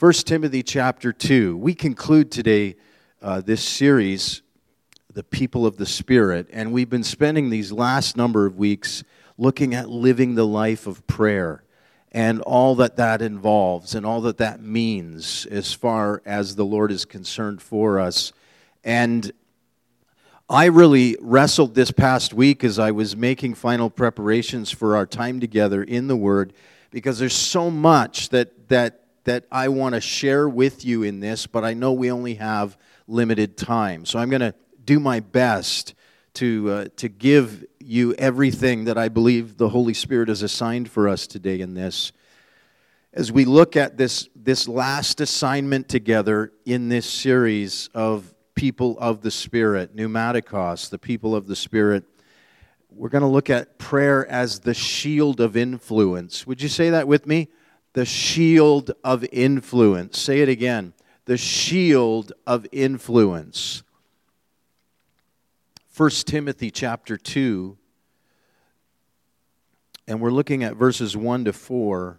1 Timothy chapter 2. We conclude today this series, The People of the Spirit, and we've been spending these last number of weeks looking at living the life of prayer and all that that involves and all that that means as far as the Lord is concerned for us. And I really wrestled this past week as I was making final preparations for our time together in the Word, because there's so much that I want to share with you in this, but I know we only have limited time. So I'm going to do my best to give you everything that I believe the Holy Spirit has assigned for us today in this. As we look at this last assignment together in this series of People of the Spirit, Pneumatikos, the People of the Spirit, we're going to look at prayer as the shield of influence. Would you say that with me? The shield of influence. Say it again. The shield of influence. 1 Timothy chapter 2, and we're looking at verses 1 to 4.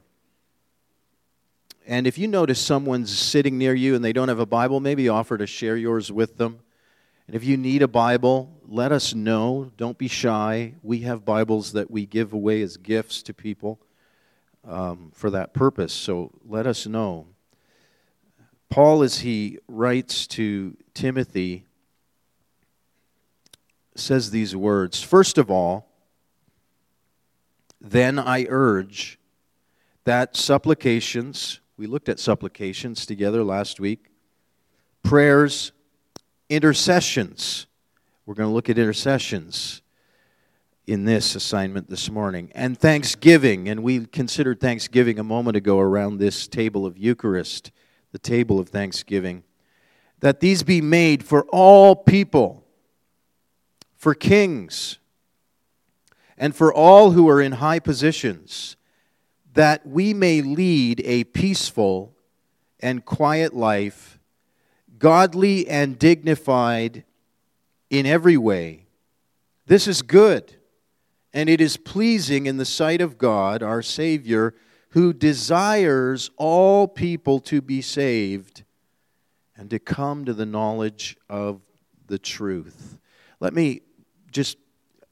And if you notice someone's sitting near you and they don't have a Bible, maybe offer to share yours with them. And if you need a Bible, let us know. Don't be shy. We have Bibles that we give away as gifts to people for that purpose, so let us know. Paul, as he writes to Timothy, says these words, "First of all, then I urge that supplications," we looked at supplications together last week, "prayers, intercessions," we're going to look at intercessions in this assignment this morning, "and thanksgiving," and we considered thanksgiving a moment ago around this table of Eucharist, the table of thanksgiving, "that these be made for all people, for kings, and for all who are in high positions, that we may lead a peaceful and quiet life, godly and dignified in every way. This is good, and it is pleasing in the sight of God, our Savior, who desires all people to be saved and to come to the knowledge of the truth." Let me just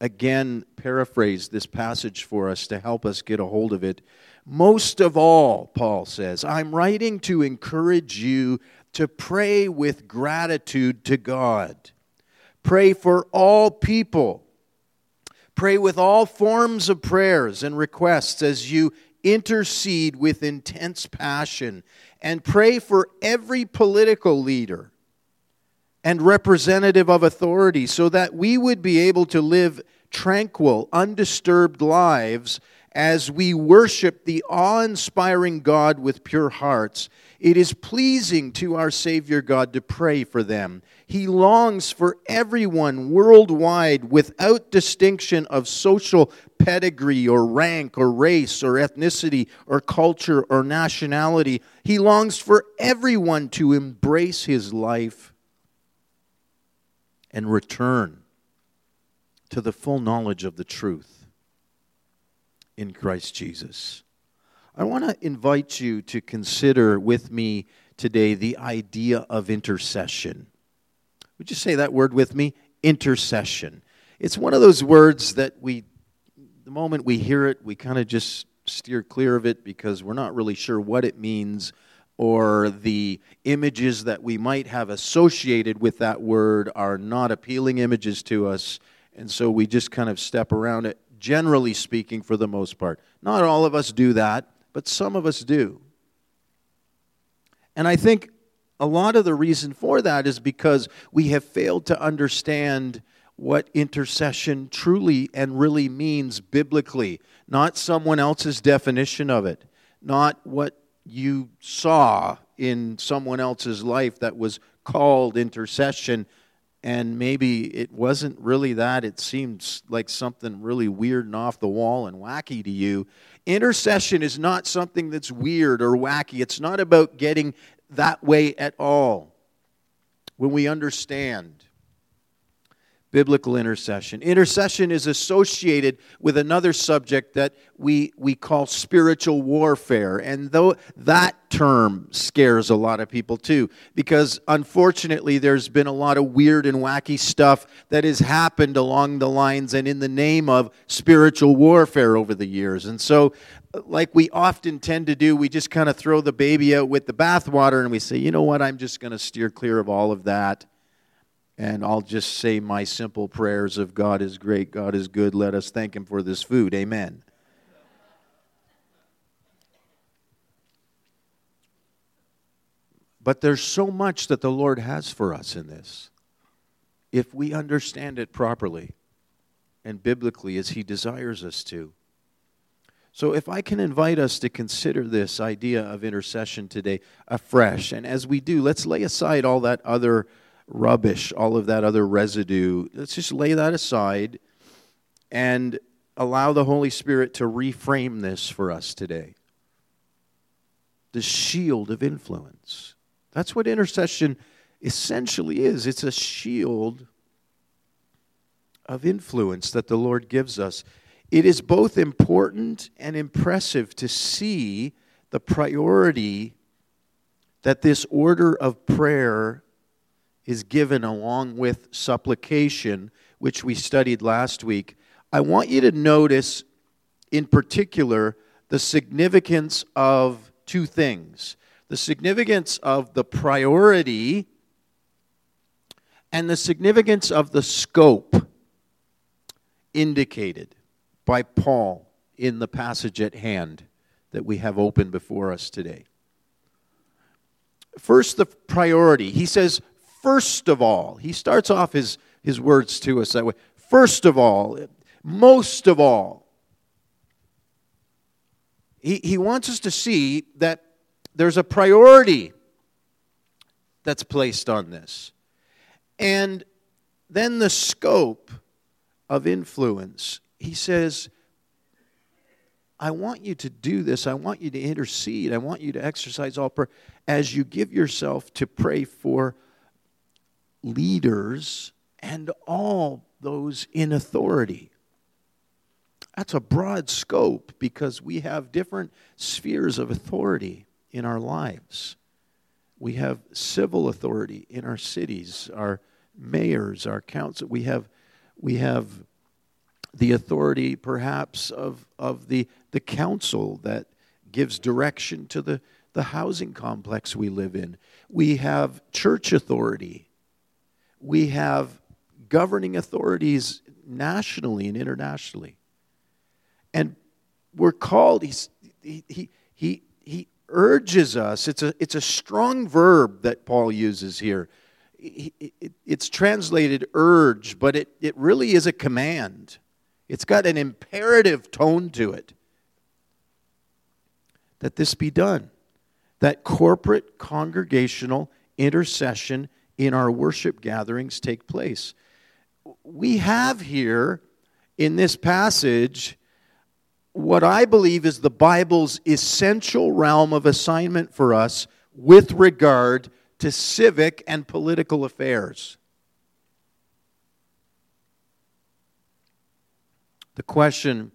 again paraphrase this passage for us to help us get a hold of it. "Most of all," Paul says, "I'm writing to encourage you to pray with gratitude to God. Pray for all people. Pray with all forms of prayers and requests as you intercede with intense passion. And pray for every political leader and representative of authority, so that we would be able to live tranquil, undisturbed lives as we worship the awe-inspiring God with pure hearts. It is pleasing to our Savior God to pray for them. He longs for everyone worldwide without distinction of social pedigree or rank or race or ethnicity or culture or nationality. He longs for everyone to embrace his life and return to the full knowledge of the truth in Christ Jesus." I want to invite you to consider with me today the idea of intercession. Would you say that word with me? Intercession. It's one of those words that the moment we hear it, we kind of just steer clear of it because we're not really sure what it means or the images that we might have associated with that word are not appealing images to us, and so we just kind of step around it, generally speaking, for the most part. Not all of us do that, but some of us do. And I think a lot of the reason for that is because we have failed to understand what intercession truly and really means biblically. Not someone else's definition of it. Not what you saw in someone else's life that was called intercession, and maybe it wasn't really that. It seemed like something really weird and off the wall and wacky to you. Intercession is not something that's weird or wacky. It's not about getting that way at all. When we understand biblical intercession. Intercession is associated with another subject that we call spiritual warfare. And though that term scares a lot of people too, because unfortunately there's been a lot of weird and wacky stuff that has happened along the lines and in the name of spiritual warfare over the years. And so, like we often tend to do, we just kind of throw the baby out with the bathwater and we say, you know what, I'm just going to steer clear of all of that. And I'll just say my simple prayers of God is great, God is good, let us thank Him for this food. Amen. But there's so much that the Lord has for us in this, if we understand it properly and biblically as He desires us to. So if I can invite us to consider this idea of intercession today afresh, and as we do, let's lay aside all that other rubbish, all of that other residue. Let's just lay that aside and allow the Holy Spirit to reframe this for us today. The shield of influence. That's what intercession essentially is. It's a shield of influence that the Lord gives us. It is both important and impressive to see the priority that this order of prayer is given along with supplication, which we studied last week. I want you to notice, in particular, the significance of two things. The significance of the priority and the significance of the scope indicated by Paul in the passage at hand that we have open before us today. First, the priority. He says, first of all. He starts off his words to us that way. First of all, most of all. He wants us to see that there's a priority that's placed on this. And then the scope of influence. He says, I want you to do this. I want you to intercede. I want you to exercise all prayer as you give yourself to pray for leaders and all those in authority. That's a broad scope because we have different spheres of authority in our lives. We have civil authority in our cities, our mayors, our council. We have the authority perhaps of the council that gives direction to the housing complex we live in. We have church authority. We have governing authorities nationally and internationally. And we're called, he urges us. It's a strong verb that Paul uses here. It's translated urge, but it really is a command. It's got an imperative tone to it. That this be done. That corporate congregational intercession in our worship gatherings take place. We have here in this passage what I believe is the Bible's essential realm of assignment for us with regard to civic and political affairs. The question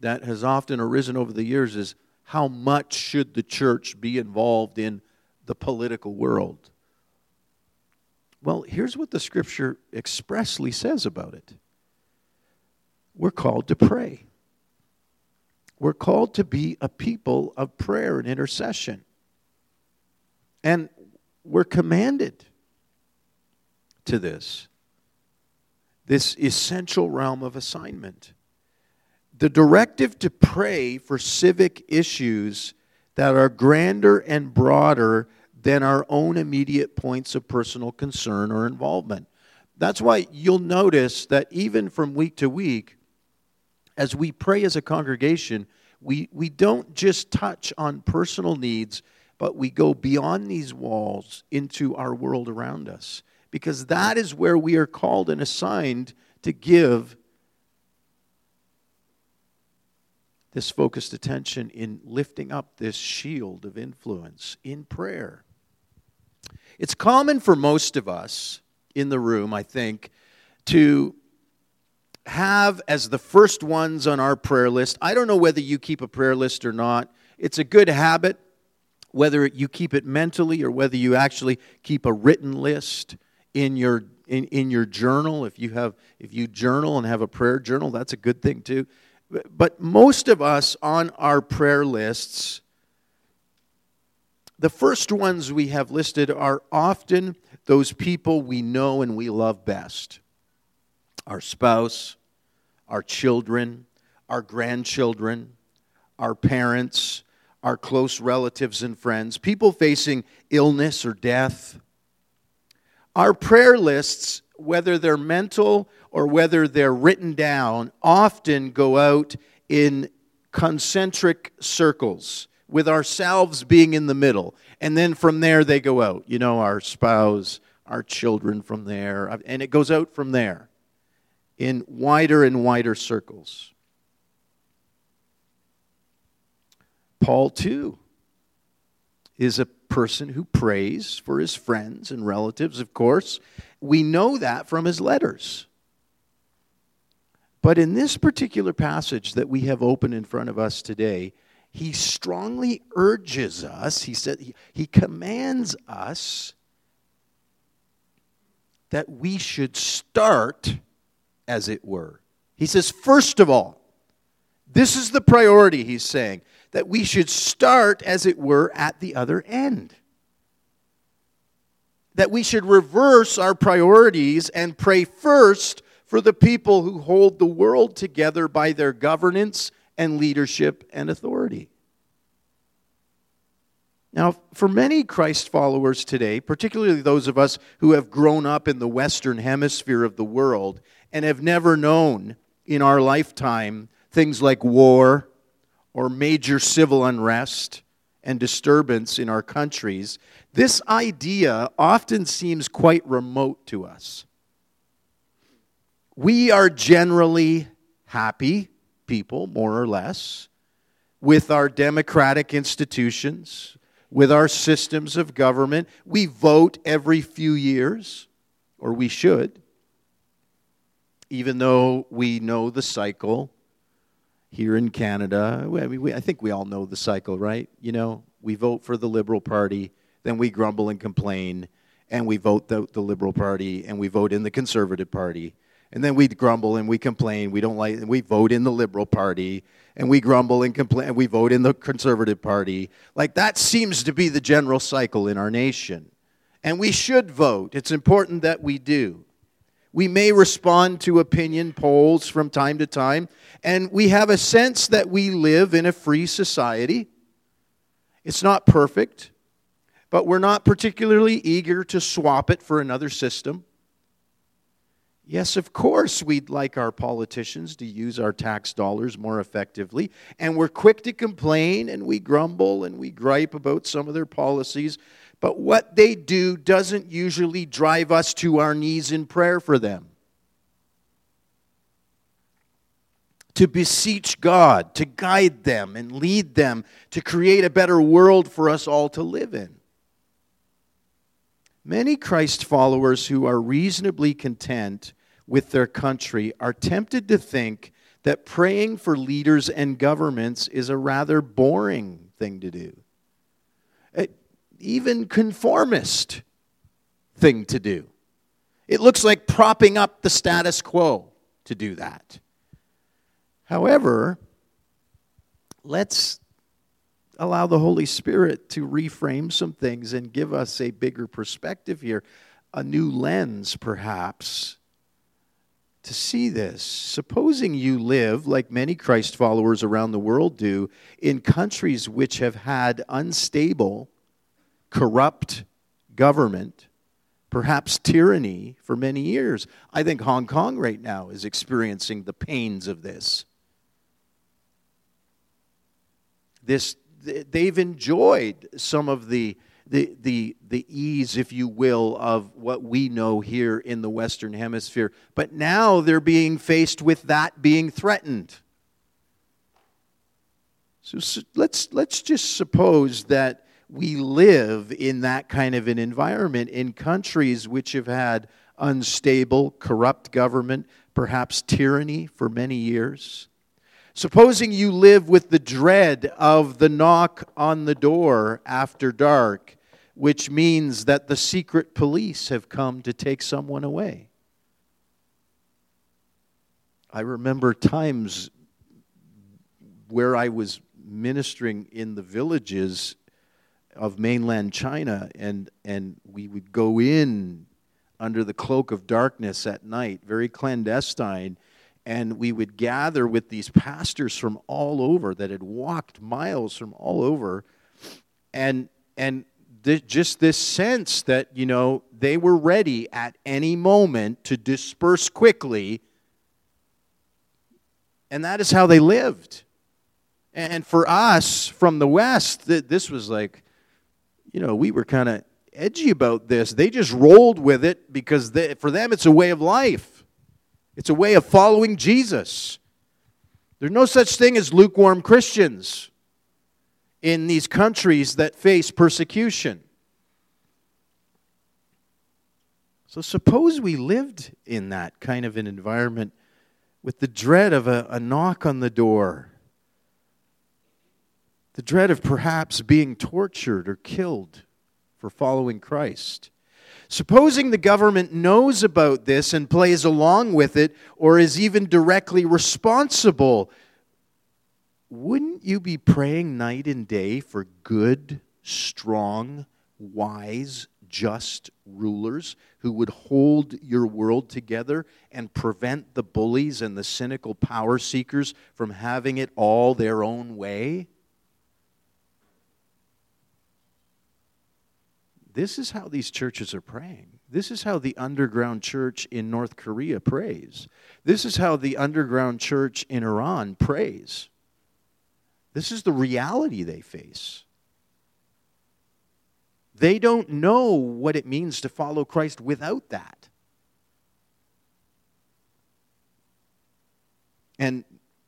that has often arisen over the years is, how much should the church be involved in the political world? Well, here's what the Scripture expressly says about it. We're called to pray. We're called to be a people of prayer and intercession. And we're commanded to this essential realm of assignment. The directive to pray for civic issues that are grander and broader than our own immediate points of personal concern or involvement. That's why you'll notice that even from week to week, as we pray as a congregation, we don't just touch on personal needs, but we go beyond these walls into our world around us. Because that is where we are called and assigned to give this focused attention in lifting up this shield of influence in prayer. It's common for most of us in the room, I think, to have as the first ones on our prayer list. I don't know whether you keep a prayer list or not. It's a good habit, whether you keep it mentally or whether you actually keep a written list in your in your journal. If you journal and have a prayer journal, that's a good thing too. But most of us on our prayer lists, the first ones we have listed are often those people we know and we love best. Our spouse, our children, our grandchildren, our parents, our close relatives and friends, people facing illness or death. Our prayer lists, whether they're mental or whether they're written down, often go out in concentric circles, with ourselves being in the middle. And then from there they go out. You know, our spouse, our children from there. And it goes out from there in wider and wider circles. Paul, too, is a person who prays for his friends and relatives, of course. We know that from his letters. But in this particular passage that we have open in front of us today, he strongly urges us, he said, he commands us that we should start, as it were. He says, first of all, this is the priority, he's saying, that we should start, as it were, at the other end. That we should reverse our priorities and pray first for the people who hold the world together by their governance and leadership and authority. Now, for many Christ followers today, particularly those of us who have grown up in the Western hemisphere of the world and have never known in our lifetime things like war or major civil unrest and disturbance in our countries, this idea often seems quite remote to us. We are generally happy people, more or less, with our democratic institutions, with our systems of government. We vote every few years, or we should, even though we know the cycle here in Canada. I think we all know the cycle, right? You know, we vote for the Liberal Party, then we grumble and complain, and we vote the Liberal Party, and we vote in the Conservative Party. And then we grumble and we complain. We don't like. And we vote in the Liberal Party, and we grumble and complain. And we vote in the Conservative Party. Like, that seems to be the general cycle in our nation, and we should vote. It's important that we do. We may respond to opinion polls from time to time, and we have a sense that we live in a free society. It's not perfect, but we're not particularly eager to swap it for another system. Yes, of course, we'd like our politicians to use our tax dollars more effectively, and we're quick to complain, and we grumble, and we gripe about some of their policies, but what they do doesn't usually drive us to our knees in prayer for them. To beseech God, to guide them and lead them, to create a better world for us all to live in. Many Christ followers who are reasonably content with their country are tempted to think that praying for leaders and governments is a rather boring thing to do. Even conformist thing to do. It looks like propping up the status quo to do that. However, let's allow the Holy Spirit to reframe some things and give us a bigger perspective here, a new lens perhaps, to see this. Supposing you live, like many Christ followers around the world do, in countries which have had unstable, corrupt government, perhaps tyranny for many years. I think Hong Kong right now is experiencing the pains of this. They've enjoyed some of the ease, if you will, of what we know here in the Western Hemisphere. But now they're being faced with that being threatened. So let's just suppose that we live in that kind of an environment in countries which have had unstable, corrupt government, perhaps tyranny for many years. Supposing you live with the dread of the knock on the door after dark, which means that the secret police have come to take someone away. I remember times where I was ministering in the villages of mainland China, and we would go in under the cloak of darkness at night, very clandestine, and we would gather with these pastors from all over that had walked miles from all over, and just this sense that, you know, they were ready at any moment to disperse quickly, and that is how they lived. And for us from the West, this was like, you know, we were kind of edgy about this. They just rolled with it because for them it's a way of life. It's a way of following Jesus. There's no such thing as lukewarm Christians in these countries that face persecution. So suppose we lived in that kind of an environment with the dread of a knock on the door. The dread of perhaps being tortured or killed for following Christ. Supposing the government knows about this and plays along with it or is even directly responsible, wouldn't you be praying night and day for good, strong, wise, just rulers who would hold your world together and prevent the bullies and the cynical power seekers from having it all their own way? This is how these churches are praying. This is how the underground church in North Korea prays. This is how the underground church in Iran prays. This is the reality they face. They don't know what it means to follow Christ without that. And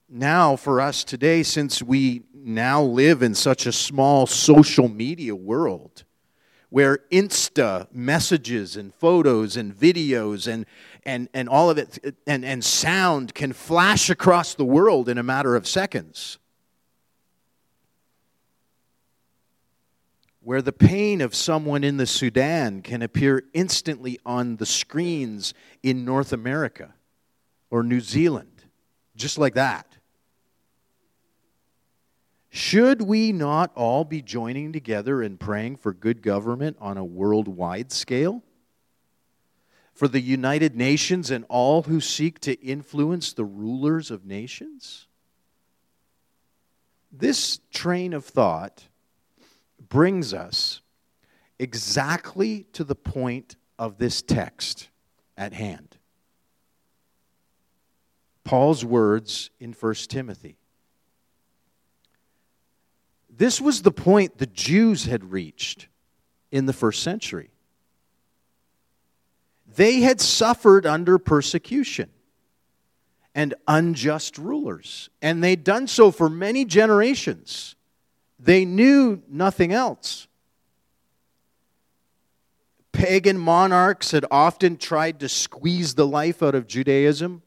now for us today, since we now live in such a small social media world, where Insta messages and photos and videos and all of it and sound can flash across the world in a matter of seconds. Where the pain of someone in the Sudan can appear instantly on the screens in North America or New Zealand, just like that. Should we not all be joining together and praying for good government on a worldwide scale? For the United Nations and all who seek to influence the rulers of nations? This train of thought brings us exactly to the point of this text at hand. Paul's words in 1 Timothy. This was the point the Jews had reached in the first century. They had suffered under persecution and unjust rulers, and they'd done so for many generations. They knew nothing else. Pagan monarchs had often tried to squeeze the life out of Judaism.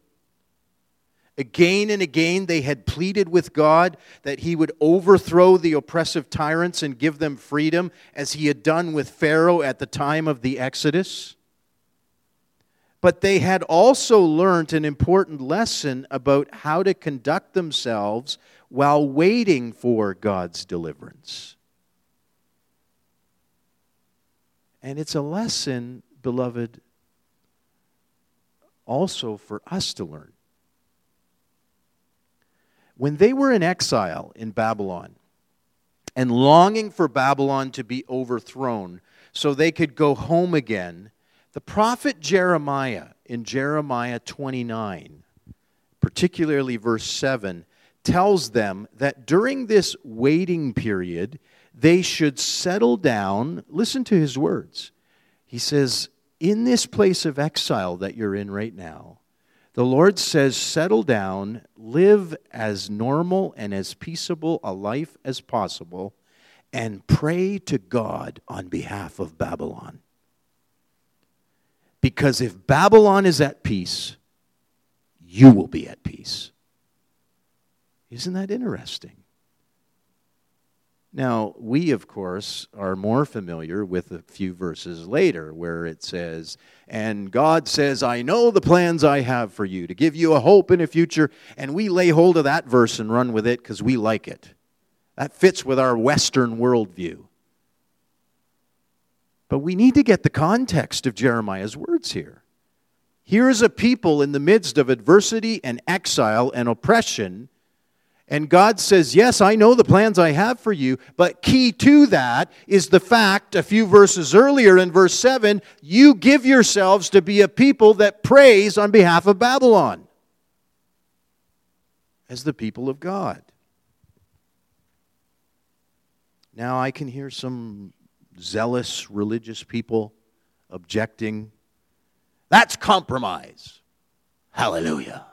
Again and again, they had pleaded with God that he would overthrow the oppressive tyrants and give them freedom, as he had done with Pharaoh at the time of the Exodus. But they had also learned an important lesson about how to conduct themselves while waiting for God's deliverance. And it's a lesson, beloved, also for us to learn. When they were in exile in Babylon and longing for Babylon to be overthrown so they could go home again, the prophet Jeremiah in Jeremiah 29, particularly verse 7, tells them that during this waiting period, they should settle down. Listen to his words. He says, in this place of exile that you're in right now, the Lord says, settle down, live as normal and as peaceable a life as possible, and pray to God on behalf of Babylon. Because if Babylon is at peace, you will be at peace. Isn't that interesting? Now, we, of course, are more familiar with a few verses later where it says, and God says, I know the plans I have for you, to give you a hope and a future. And we lay hold of that verse and run with it because we like it. That fits with our Western worldview. But we need to get the context of Jeremiah's words here. Here is a people in the midst of adversity and exile and oppression. And God says, yes, I know the plans I have for you, but key to that is the fact, a few verses earlier in verse 7, you give yourselves to be a people that prays on behalf of Babylon as the people of God. Now, I can hear some zealous religious people objecting. That's compromise. Hallelujah.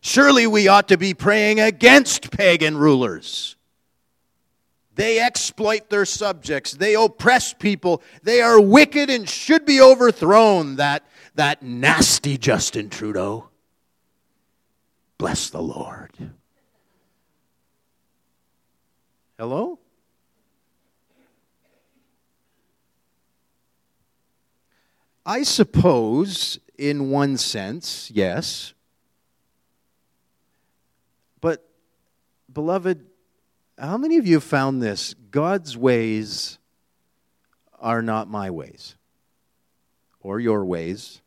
Surely we ought to be praying against pagan rulers. They exploit their subjects. They oppress people. They are wicked and should be overthrown. That nasty Justin Trudeau. Bless the Lord. Hello? I suppose, in one sense, yes. Beloved, how many of you have found this? God's ways are not my ways, or your ways,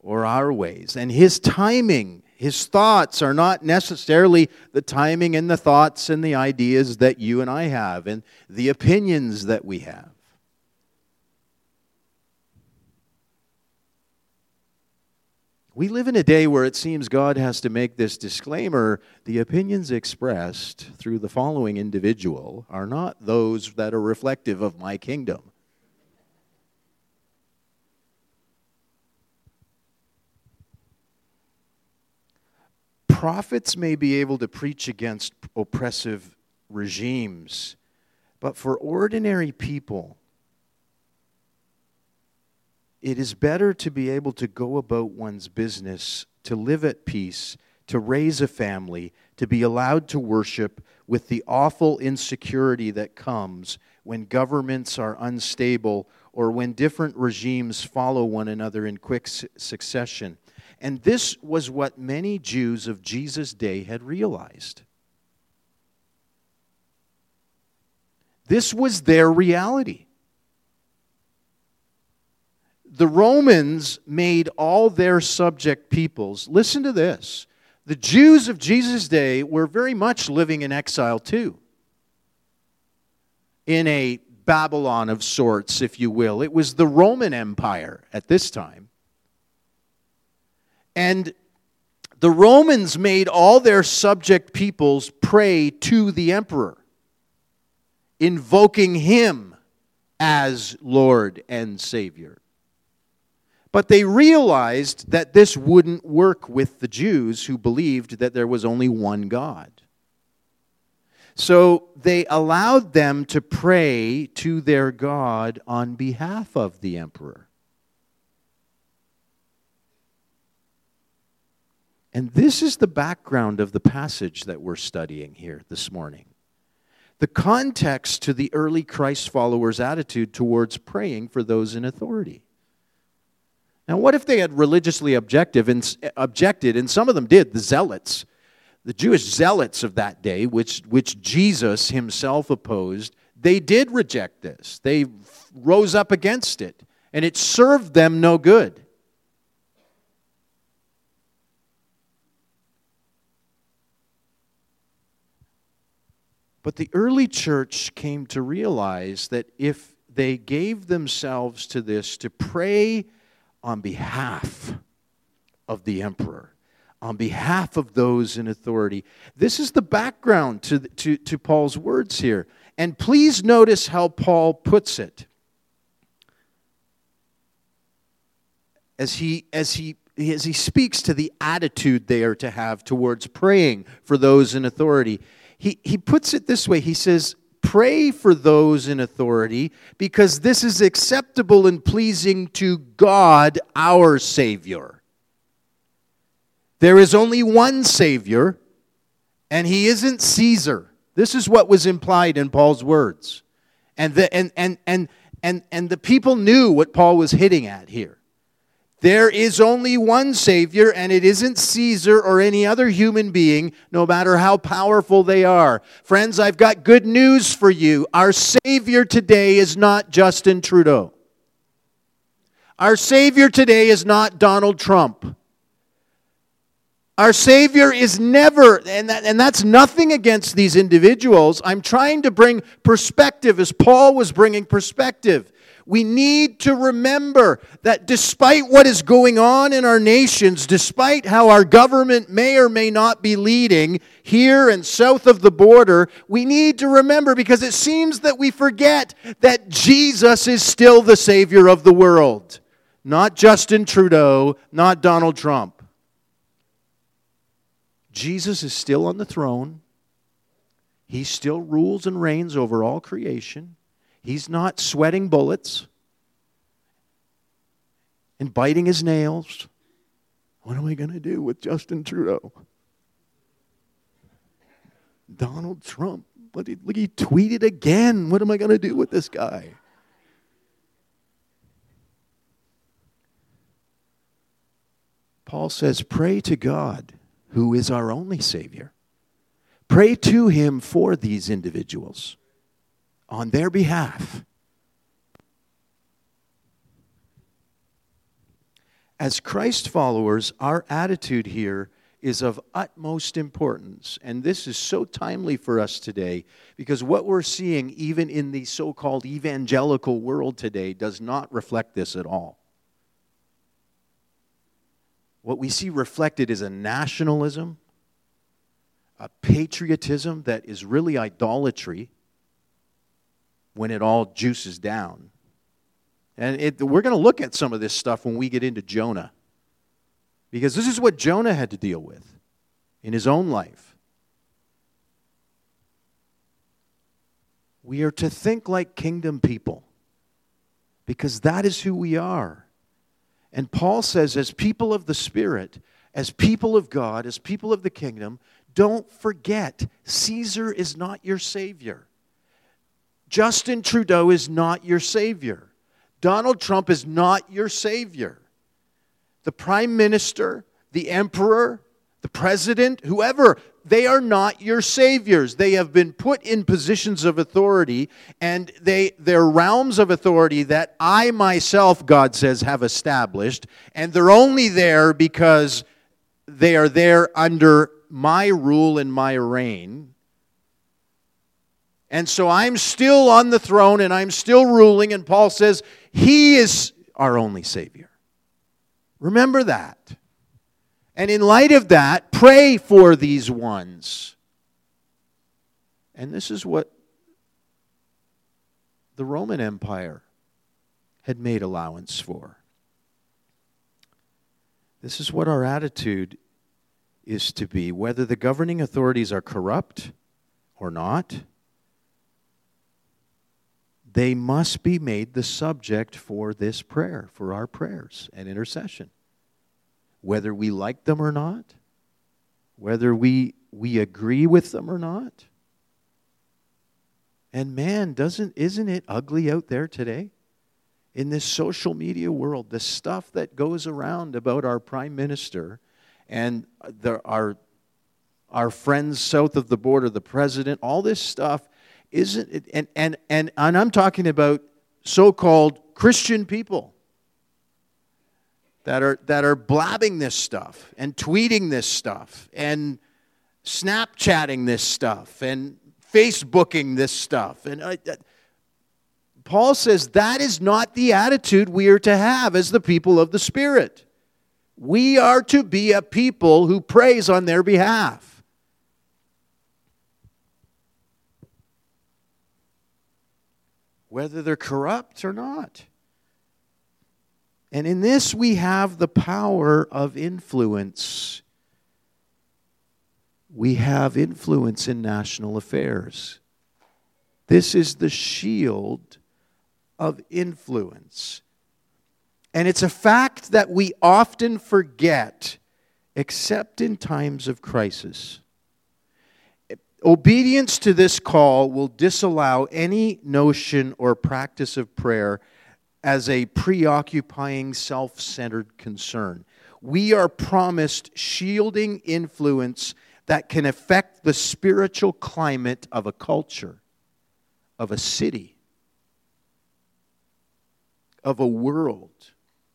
or our ways. And His timing, His thoughts are not necessarily the timing and the thoughts and the ideas that you and I have and the opinions that we have. We live in a day where it seems God has to make this disclaimer, the opinions expressed through the following individual are not those that are reflective of my kingdom. Prophets may be able to preach against oppressive regimes, but for ordinary people, it is better to be able to go about one's business, to live at peace, to raise a family, to be allowed to worship with the awful insecurity that comes when governments are unstable or when different regimes follow one another in quick succession. And this was what many Jews of Jesus' day had realized. This was their reality. The Romans made all their subject peoples. Listen to this. The Jews of Jesus' day were very much living in exile too. In a Babylon of sorts, if you will. It was the Roman Empire at this time. And the Romans made all their subject peoples pray to the emperor, invoking him as Lord and Savior. But they realized that this wouldn't work with the Jews who believed that there was only one God. So they allowed them to pray to their God on behalf of the emperor. And this is the background of the passage that we're studying here this morning. The context to the early Christ followers' attitude towards praying for those in authority. Now, what if they had religiously objected, and some of them did, the zealots, the Jewish zealots of that day, which Jesus himself opposed, they did reject this. They rose up against it, and it served them no good. But the early church came to realize that if they gave themselves to this, to pray on behalf of the emperor, on behalf of those in authority. This is the background to Paul's words here. And please notice how Paul puts it. As he speaks to the attitude they are to have towards praying for those in authority, he puts it this way. He says, Pray for those in authority, because this is acceptable and pleasing to God, our Savior. There is only one Savior, and he isn't Caesar. This is what was implied in Paul's words. And the people knew what Paul was hitting at here. There is only one Savior, and it isn't Caesar or any other human being, no matter how powerful they are. Friends, I've got good news for you. Our Savior today is not Justin Trudeau. Our Savior today is not Donald Trump. Our Savior is never, and that's nothing against these individuals. I'm trying to bring perspective as Paul was bringing perspective. We need to remember that despite what is going on in our nations, despite how our government may or may not be leading here and south of the border, we need to remember, because it seems that we forget, that Jesus is still the Savior of the world. Not Justin Trudeau, not Donald Trump. Jesus is still on the throne. He still rules and reigns over all creation. He's not sweating bullets and biting his nails. What am I going to do with Justin Trudeau? Donald Trump. Look, he tweeted again. What am I going to do with this guy? Paul says, pray to God, who is our only Savior. Pray to him for these individuals on their behalf. As Christ followers, our attitude here is of utmost importance. And this is so timely for us today, because what we're seeing even in the so-called evangelical world today does not reflect this at all. What we see reflected is a nationalism, a patriotism that is really idolatry when it all juices down. And we're going to look at some of this stuff when we get into Jonah, because this is what Jonah had to deal with in his own life. We are to think like kingdom people, because that is who we are. And Paul says, as people of the Spirit, as people of God, as people of the kingdom, don't forget, Caesar is not your Savior. Justin Trudeau is not your Savior. Donald Trump is not your Savior. The Prime Minister, the Emperor, the President, whoever, they are not your saviors. They have been put in positions of authority, and they're realms of authority that I myself, God says, have established, and they're only there because they are there under my rule and my reign. And so I'm still on the throne, and I'm still ruling, and Paul says, he is our only Savior. Remember that. And in light of that, pray for these ones. And this is what the Roman Empire had made allowance for. This is what our attitude is to be, whether the governing authorities are corrupt or not. They must be made the subject for this prayer, for our prayers and intercession. Whether we like them or not, whether we agree with them or not. And man, isn't it ugly out there today? In this social media world, the stuff that goes around about our Prime Minister and our friends south of the border, the President, all this stuff, isn't it? And I'm talking about so-called Christian people that are blabbing this stuff and tweeting this stuff and Snapchatting this stuff and Facebooking this stuff. And Paul says that is not the attitude we are to have as the people of the Spirit. We are to be a people who prays on their behalf. Whether they're corrupt or not. And in this, we have the power of influence. We have influence in national affairs. This is the shield of influence. And it's a fact that we often forget, except in times of crisis. Obedience to this call will disallow any notion or practice of prayer as a preoccupying, self-centered concern. We are promised shielding influence that can affect the spiritual climate of a culture, of a city, of a world,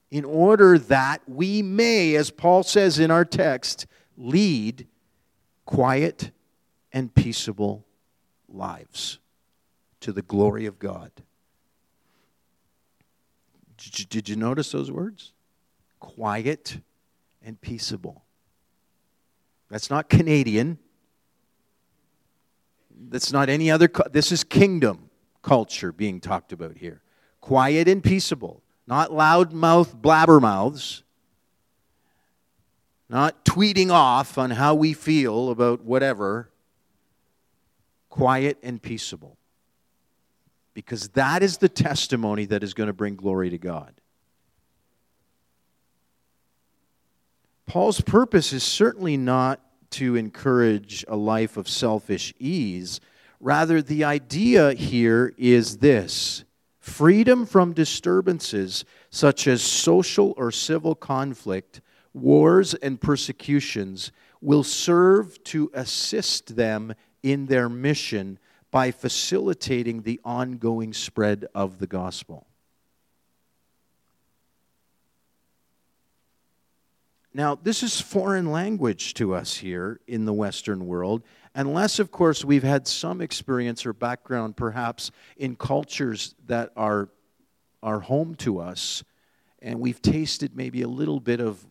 in order that we may, as Paul says in our text, lead quiet and peaceable lives to the glory of God. Did you notice those words? Quiet and peaceable. That's not Canadian. That's not any other. This is kingdom culture being talked about here. Quiet and peaceable. Not loud-mouthed blabbermouths. Not tweeting off on how we feel about whatever. Quiet and peaceable. Because that is the testimony that is going to bring glory to God. Paul's purpose is certainly not to encourage a life of selfish ease. Rather, the idea here is this: freedom from disturbances such as social or civil conflict, wars, and persecutions will serve to assist them in their mission by facilitating the ongoing spread of the gospel. Now, this is foreign language to us here in the Western world, unless, of course, we've had some experience or background, perhaps, in cultures that are home to us, and we've tasted maybe a little bit of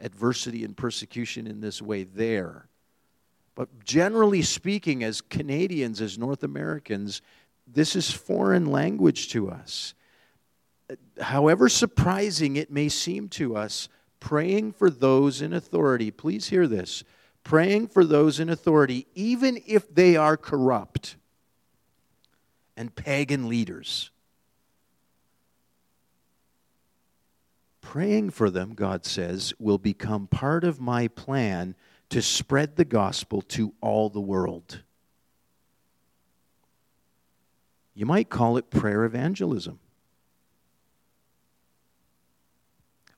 adversity and persecution in this way there. But generally speaking, as Canadians, as North Americans, this is foreign language to us. However surprising it may seem to us, praying for those in authority, please hear this, praying for those in authority, even if they are corrupt and pagan leaders. Praying for them, God says, will become part of my plan to spread the gospel to all the world. You might call it prayer evangelism.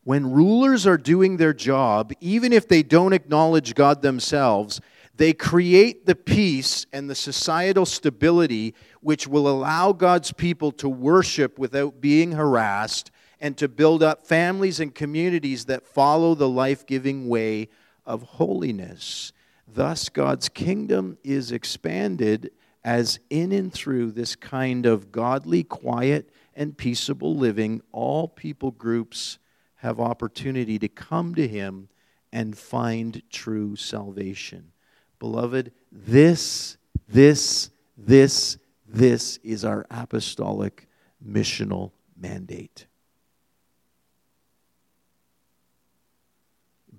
When rulers are doing their job, even if they don't acknowledge God themselves, they create the peace and the societal stability which will allow God's people to worship without being harassed and to build up families and communities that follow the life-giving way of holiness. Thus, God's kingdom is expanded as in and through this kind of godly, quiet, and peaceable living, all people groups have opportunity to come to Him and find true salvation. Beloved, this is our apostolic missional mandate.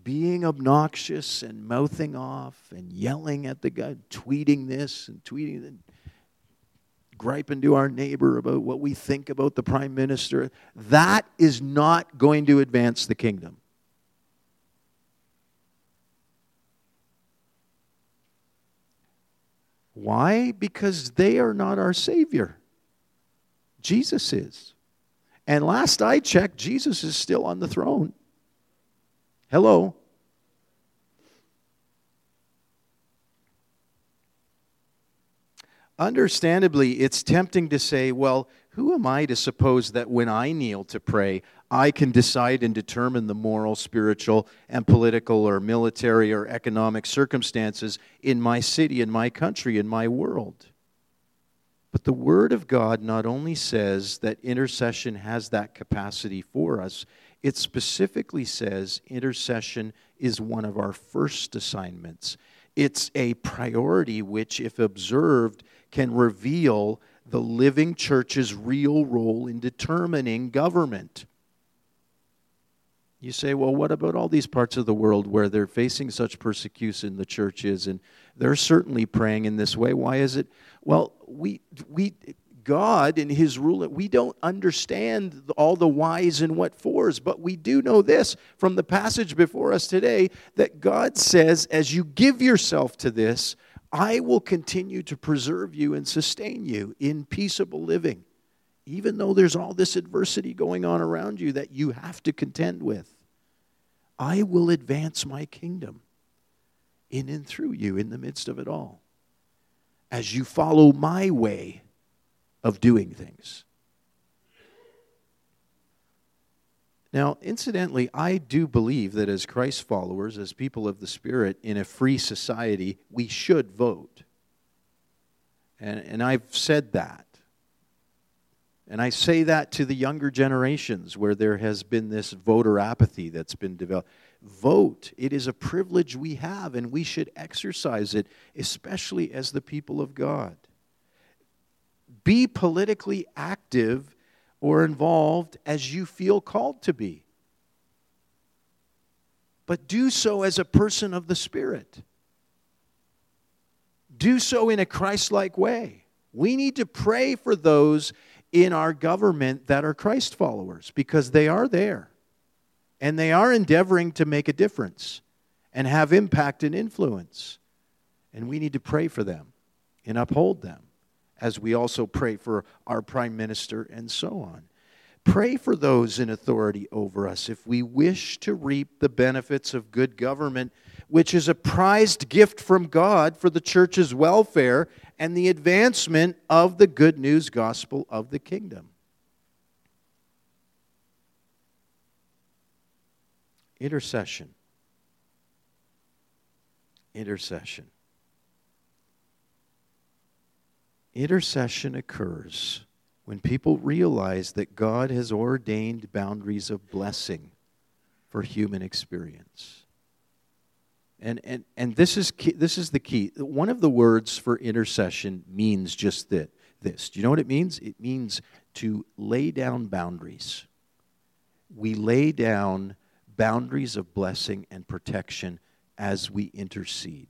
Being obnoxious and mouthing off and yelling at the guy, tweeting this and tweeting that, griping to our neighbor about what we think about the prime minister, that is not going to advance the kingdom. Why? Because they are not our Savior. Jesus is. And last I checked, Jesus is still on the throne. Hello. Understandably, it's tempting to say, well, who am I to suppose that when I kneel to pray, I can decide and determine the moral, spiritual, and political or military or economic circumstances in my city, in my country, in my world? But the Word of God not only says that intercession has that capacity for us, it specifically says intercession is one of our first assignments. It's a priority which, if observed, can reveal the living church's real role in determining government. You say, well, what about all these parts of the world where they're facing such persecution the church is, and They're certainly praying in this way. Why is it? Well, we God in his rule, we don't understand all the whys and what fors, but we do know this from the passage before us today, that God says, as you give yourself to this, I will continue to preserve you and sustain you in peaceable living, even though there's all this adversity going on around you that you have to contend with. I will advance my kingdom in and through you in the midst of it all, as you follow my way of doing things. Now, incidentally, I do believe that as Christ followers, as people of the Spirit, in a free society, we should vote. And I've said that. And I say that to the younger generations where there has been this voter apathy that's been developed. Vote. It is a privilege we have, and we should exercise it, especially as the people of God. Be politically active or involved as you feel called to be. But do so as a person of the Spirit. Do so in a Christ-like way. We need to pray for those in our government that are Christ followers, because they are there. And they are endeavoring to make a difference and have impact and influence. And we need to pray for them and uphold them, as we also pray for our prime minister and so on. Pray for those in authority over us if we wish to reap the benefits of good government, which is a prized gift from God for the church's welfare and the advancement of the good news gospel of the kingdom. Intercession. Intercession. Intercession occurs when people realize that God has ordained boundaries of blessing for human experience. And this is the key. One of the words for intercession means just this. Do you know what it means? It means to lay down boundaries. We lay down boundaries of blessing and protection as we intercede.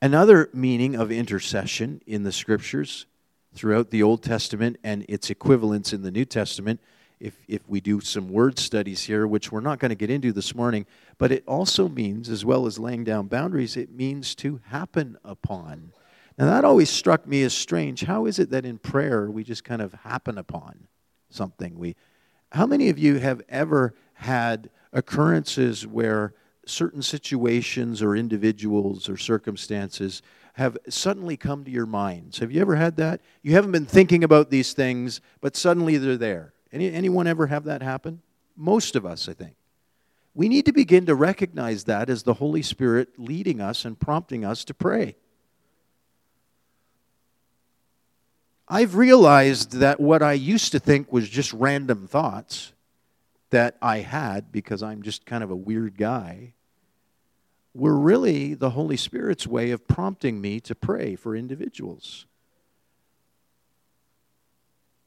Another meaning of intercession in the Scriptures throughout the Old Testament and its equivalents in the New Testament, if we do some word studies here, which we're not going to get into this morning, but it also means, as well as laying down boundaries, it means to happen upon. Now, that always struck me as strange. How is it that in prayer we just kind of happen upon something? How many of you have ever had occurrences where certain situations or individuals or circumstances have suddenly come to your minds? Have you ever had that? You haven't been thinking about these things, but suddenly they're there. Anyone ever have that happen? Most of us, I think. We need to begin to recognize that as the Holy Spirit leading us and prompting us to pray. I've realized that what I used to think was just random thoughts that I had, because I'm just kind of a weird guy, were really the Holy Spirit's way of prompting me to pray for individuals.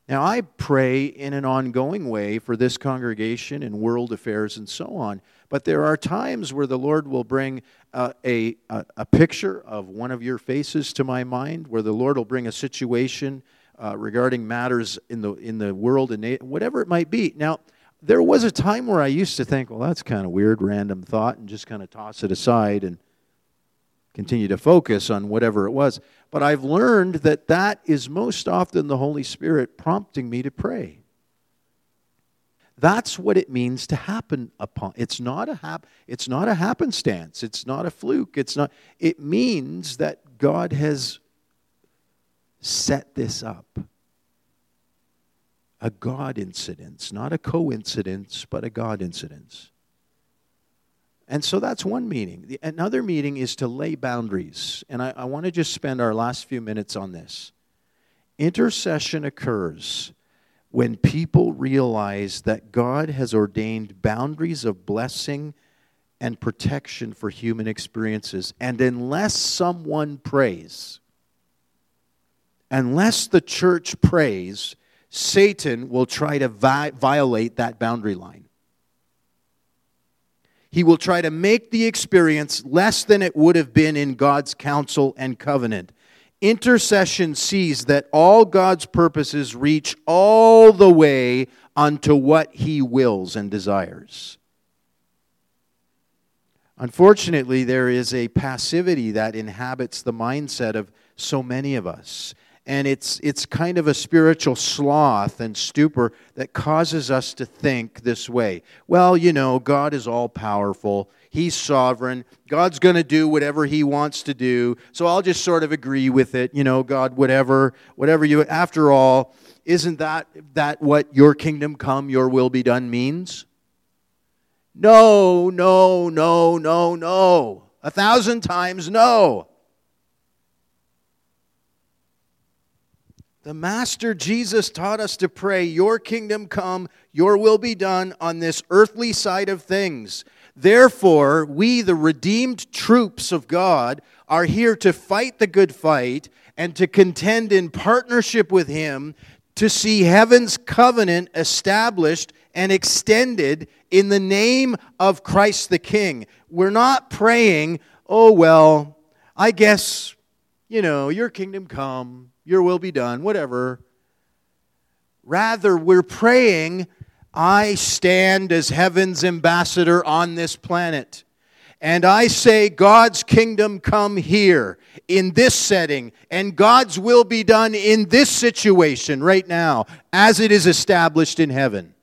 Now, I pray in an ongoing way for this congregation and world affairs and so on, but there are times where the Lord will bring a picture of one of your faces to my mind, where the Lord will bring a situation regarding matters in the world and whatever it might be. Now, there was a time where I used to think, well, that's kind of weird, random thought, and just kind of toss it aside and continue to focus on whatever it was. But I've learned that is most often the Holy Spirit prompting me to pray. That's what it means to happen upon. It's not a happenstance. It's not a fluke. It means that God has set this up. A God incidence, not a coincidence, but a God incidence. And so that's one meaning. Another meaning is to lay boundaries. And I want to just spend our last few minutes on this. Intercession occurs when people realize that God has ordained boundaries of blessing and protection for human experiences. And unless someone prays, unless the church prays, Satan will try to violate that boundary line. He will try to make the experience less than it would have been in God's counsel and covenant. Intercession sees that all God's purposes reach all the way unto what He wills and desires. Unfortunately, there is a passivity that inhabits the mindset of so many of us. And it's kind of a spiritual sloth and stupor that causes us to think this way. Well, you know, God is all-powerful. He's sovereign. God's going to do whatever He wants to do. So I'll just sort of agree with it. You know, God, whatever you... After all, isn't that what your kingdom come, your will be done means? No, no, no, no, no. 1,000 times no. The Master Jesus taught us to pray, your kingdom come, your will be done on this earthly side of things. Therefore, we, the redeemed troops of God, are here to fight the good fight and to contend in partnership with Him to see heaven's covenant established and extended in the name of Christ the King. We're not praying, oh, well, I guess, you know, your kingdom come. Your will be done, whatever. Rather, we're praying, I stand as heaven's ambassador on this planet. And I say, God's kingdom come here, in this setting. And God's will be done in this situation right now, as it is established in heaven.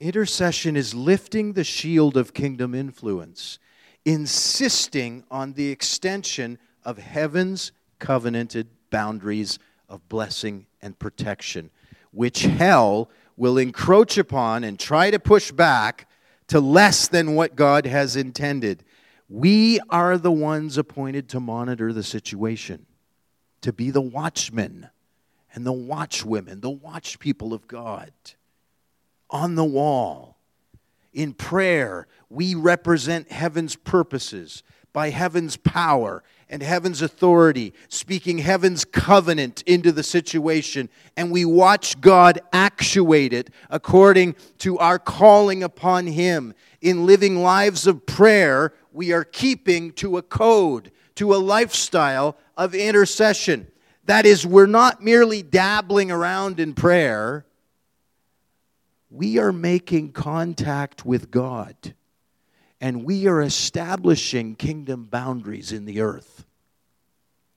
Intercession is lifting the shield of kingdom influence, insisting on the extension of heaven's covenanted boundaries of blessing and protection, which hell will encroach upon and try to push back to less than what God has intended. We are the ones appointed to monitor the situation, to be the watchmen and the watchwomen, the watch people of God on the wall. In prayer, we represent heaven's purposes by heaven's power and heaven's authority, speaking heaven's covenant into the situation, and we watch God actuate it according to our calling upon Him. In living lives of prayer, we are keeping to a code, to a lifestyle of intercession. That is, we're not merely dabbling around in prayer. We are making contact with God, and we are establishing kingdom boundaries in the earth.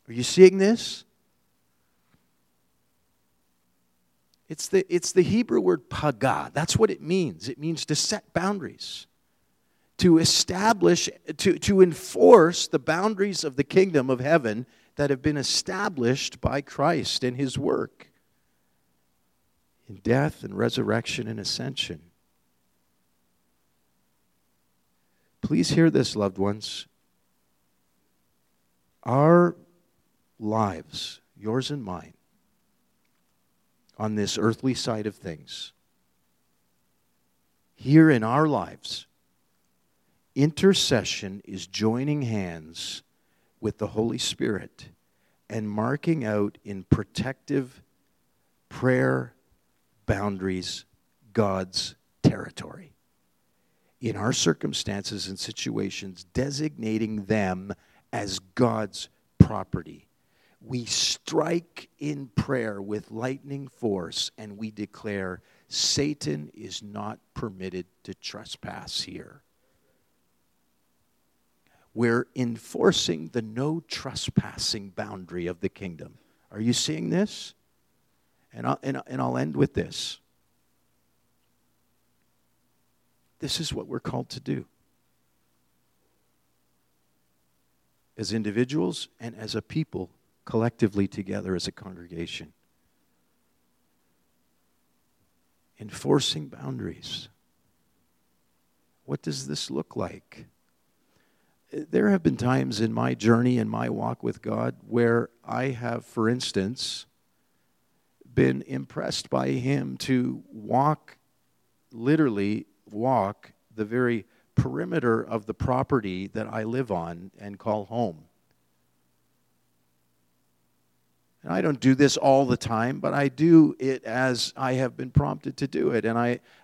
Are you seeing this? It's the Hebrew word pagah. That's what it means. It means to set boundaries, to establish, to enforce the boundaries of the kingdom of heaven that have been established by Christ and His work. In death and resurrection and ascension. Please hear this, loved ones. Our lives, yours and mine, on this earthly side of things, here in our lives, intercession is joining hands with the Holy Spirit and marking out in protective prayer boundaries, God's territory. In our circumstances and situations, designating them as God's property. We strike in prayer with lightning force and we declare, Satan is not permitted to trespass here. We're enforcing the no trespassing boundary of the kingdom. Are you seeing this? And I'll end with this. This is what we're called to do. As individuals and as a people, collectively together as a congregation. Enforcing boundaries. What does this look like? There have been times in my journey, in my walk with God, where I have, for instance, been impressed by Him to walk, literally walk, the very perimeter of the property that I live on and call home. Now, I don't do this all the time, but I do it as I have been prompted to do it. And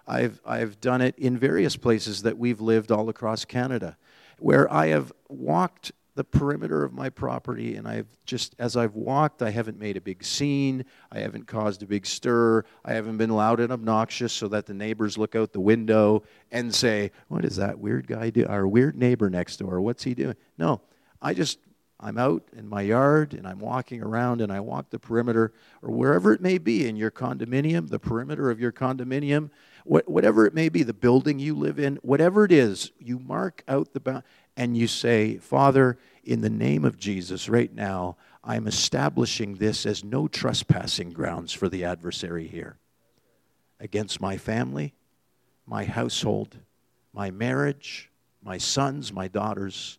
I've done it in various places that we've lived all across Canada, where I have walked the perimeter of my property, and I've just, as I've walked, I haven't made a big scene, I haven't caused a big stir, I haven't been loud and obnoxious so that the neighbors look out the window and say, what is that weird guy do? Our weird neighbor next door, what's he doing? No, I'm out in my yard, and I'm walking around, and I walk the perimeter, or wherever it may be in your condominium, the perimeter of your condominium, whatever it may be, the building you live in, whatever it is, you mark out the bound. And you say, Father, in the name of Jesus, right now, I'm establishing this as no trespassing grounds for the adversary here. Against my family, my household, my marriage, my sons, my daughters.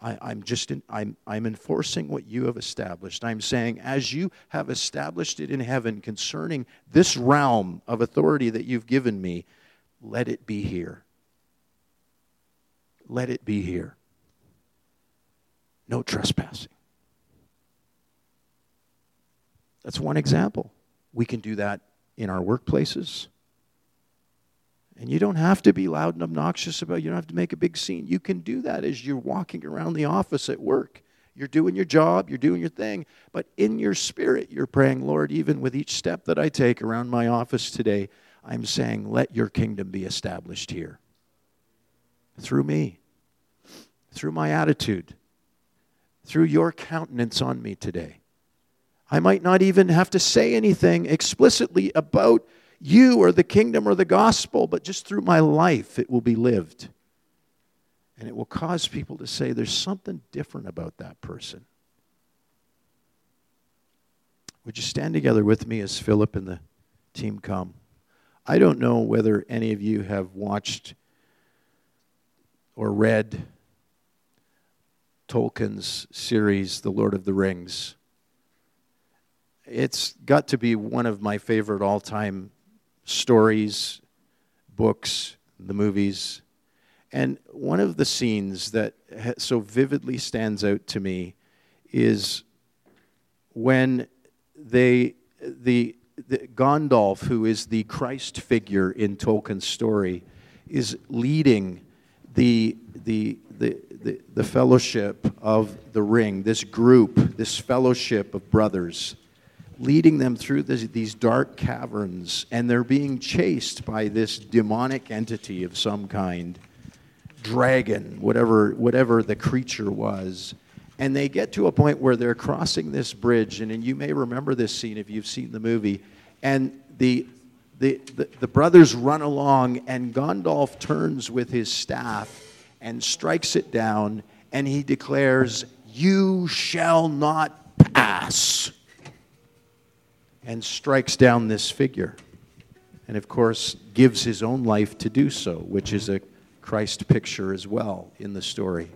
I'm enforcing what you have established. I'm saying, as you have established it in heaven concerning this realm of authority that you've given me, let it be here. Let it be here. No trespassing. That's one example. We can do that in our workplaces. And you don't have to be loud and obnoxious about it. You don't have to make a big scene. You can do that as you're walking around the office at work. You're doing your job. You're doing your thing. But in your spirit, you're praying, Lord, even with each step that I take around my office today, I'm saying, let your kingdom be established here. Through me, through my attitude, through your countenance on me today. I might not even have to say anything explicitly about you or the kingdom or the gospel, but just through my life it will be lived. And it will cause people to say, there's something different about that person. Would you stand together with me as Philip and the team come? I don't know whether any of you have watched or read Tolkien's series, The Lord of the Rings. It's got to be one of my favorite all-time stories, books, the movies. And one of the scenes that so vividly stands out to me is when the Gandalf, who is the Christ figure in Tolkien's story, is leading the fellowship of the ring, this group, this fellowship of brothers, leading them through these dark caverns, and they're being chased by this demonic entity of some kind, dragon, whatever the creature was. And they get to a point where they're crossing this bridge, and you may remember this scene if you've seen the movie, and the brothers run along, and Gandalf turns with his staff and strikes it down, and he declares, "You shall not pass," and strikes down this figure. And, of course, gives his own life to do so, which is a Christ picture as well in the story.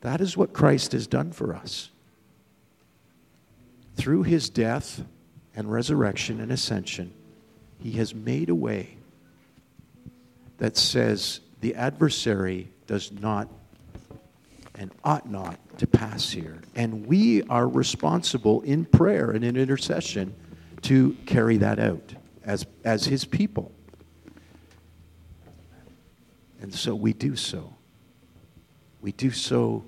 That is what Christ has done for us. Through his death and resurrection and ascension, he has made a way that says the adversary does not and ought not to pass here. And we are responsible in prayer and in intercession to carry that out as his people. And so we do so. We do so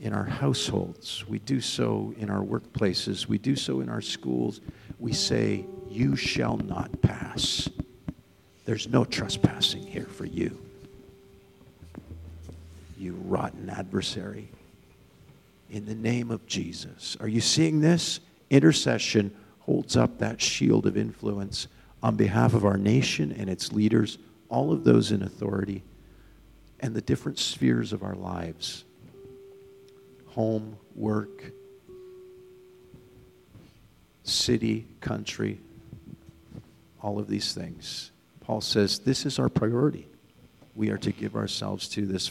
in our households, we do so in our workplaces, we do so in our schools. We say, you shall not pass. There's no trespassing here for you, you rotten adversary. In the name of Jesus. Are you seeing this? Intercession holds up that shield of influence on behalf of our nation and its leaders, all of those in authority, and the different spheres of our lives. Home, work, city, country, all of these things. Paul says this is our priority. We are to give ourselves to this.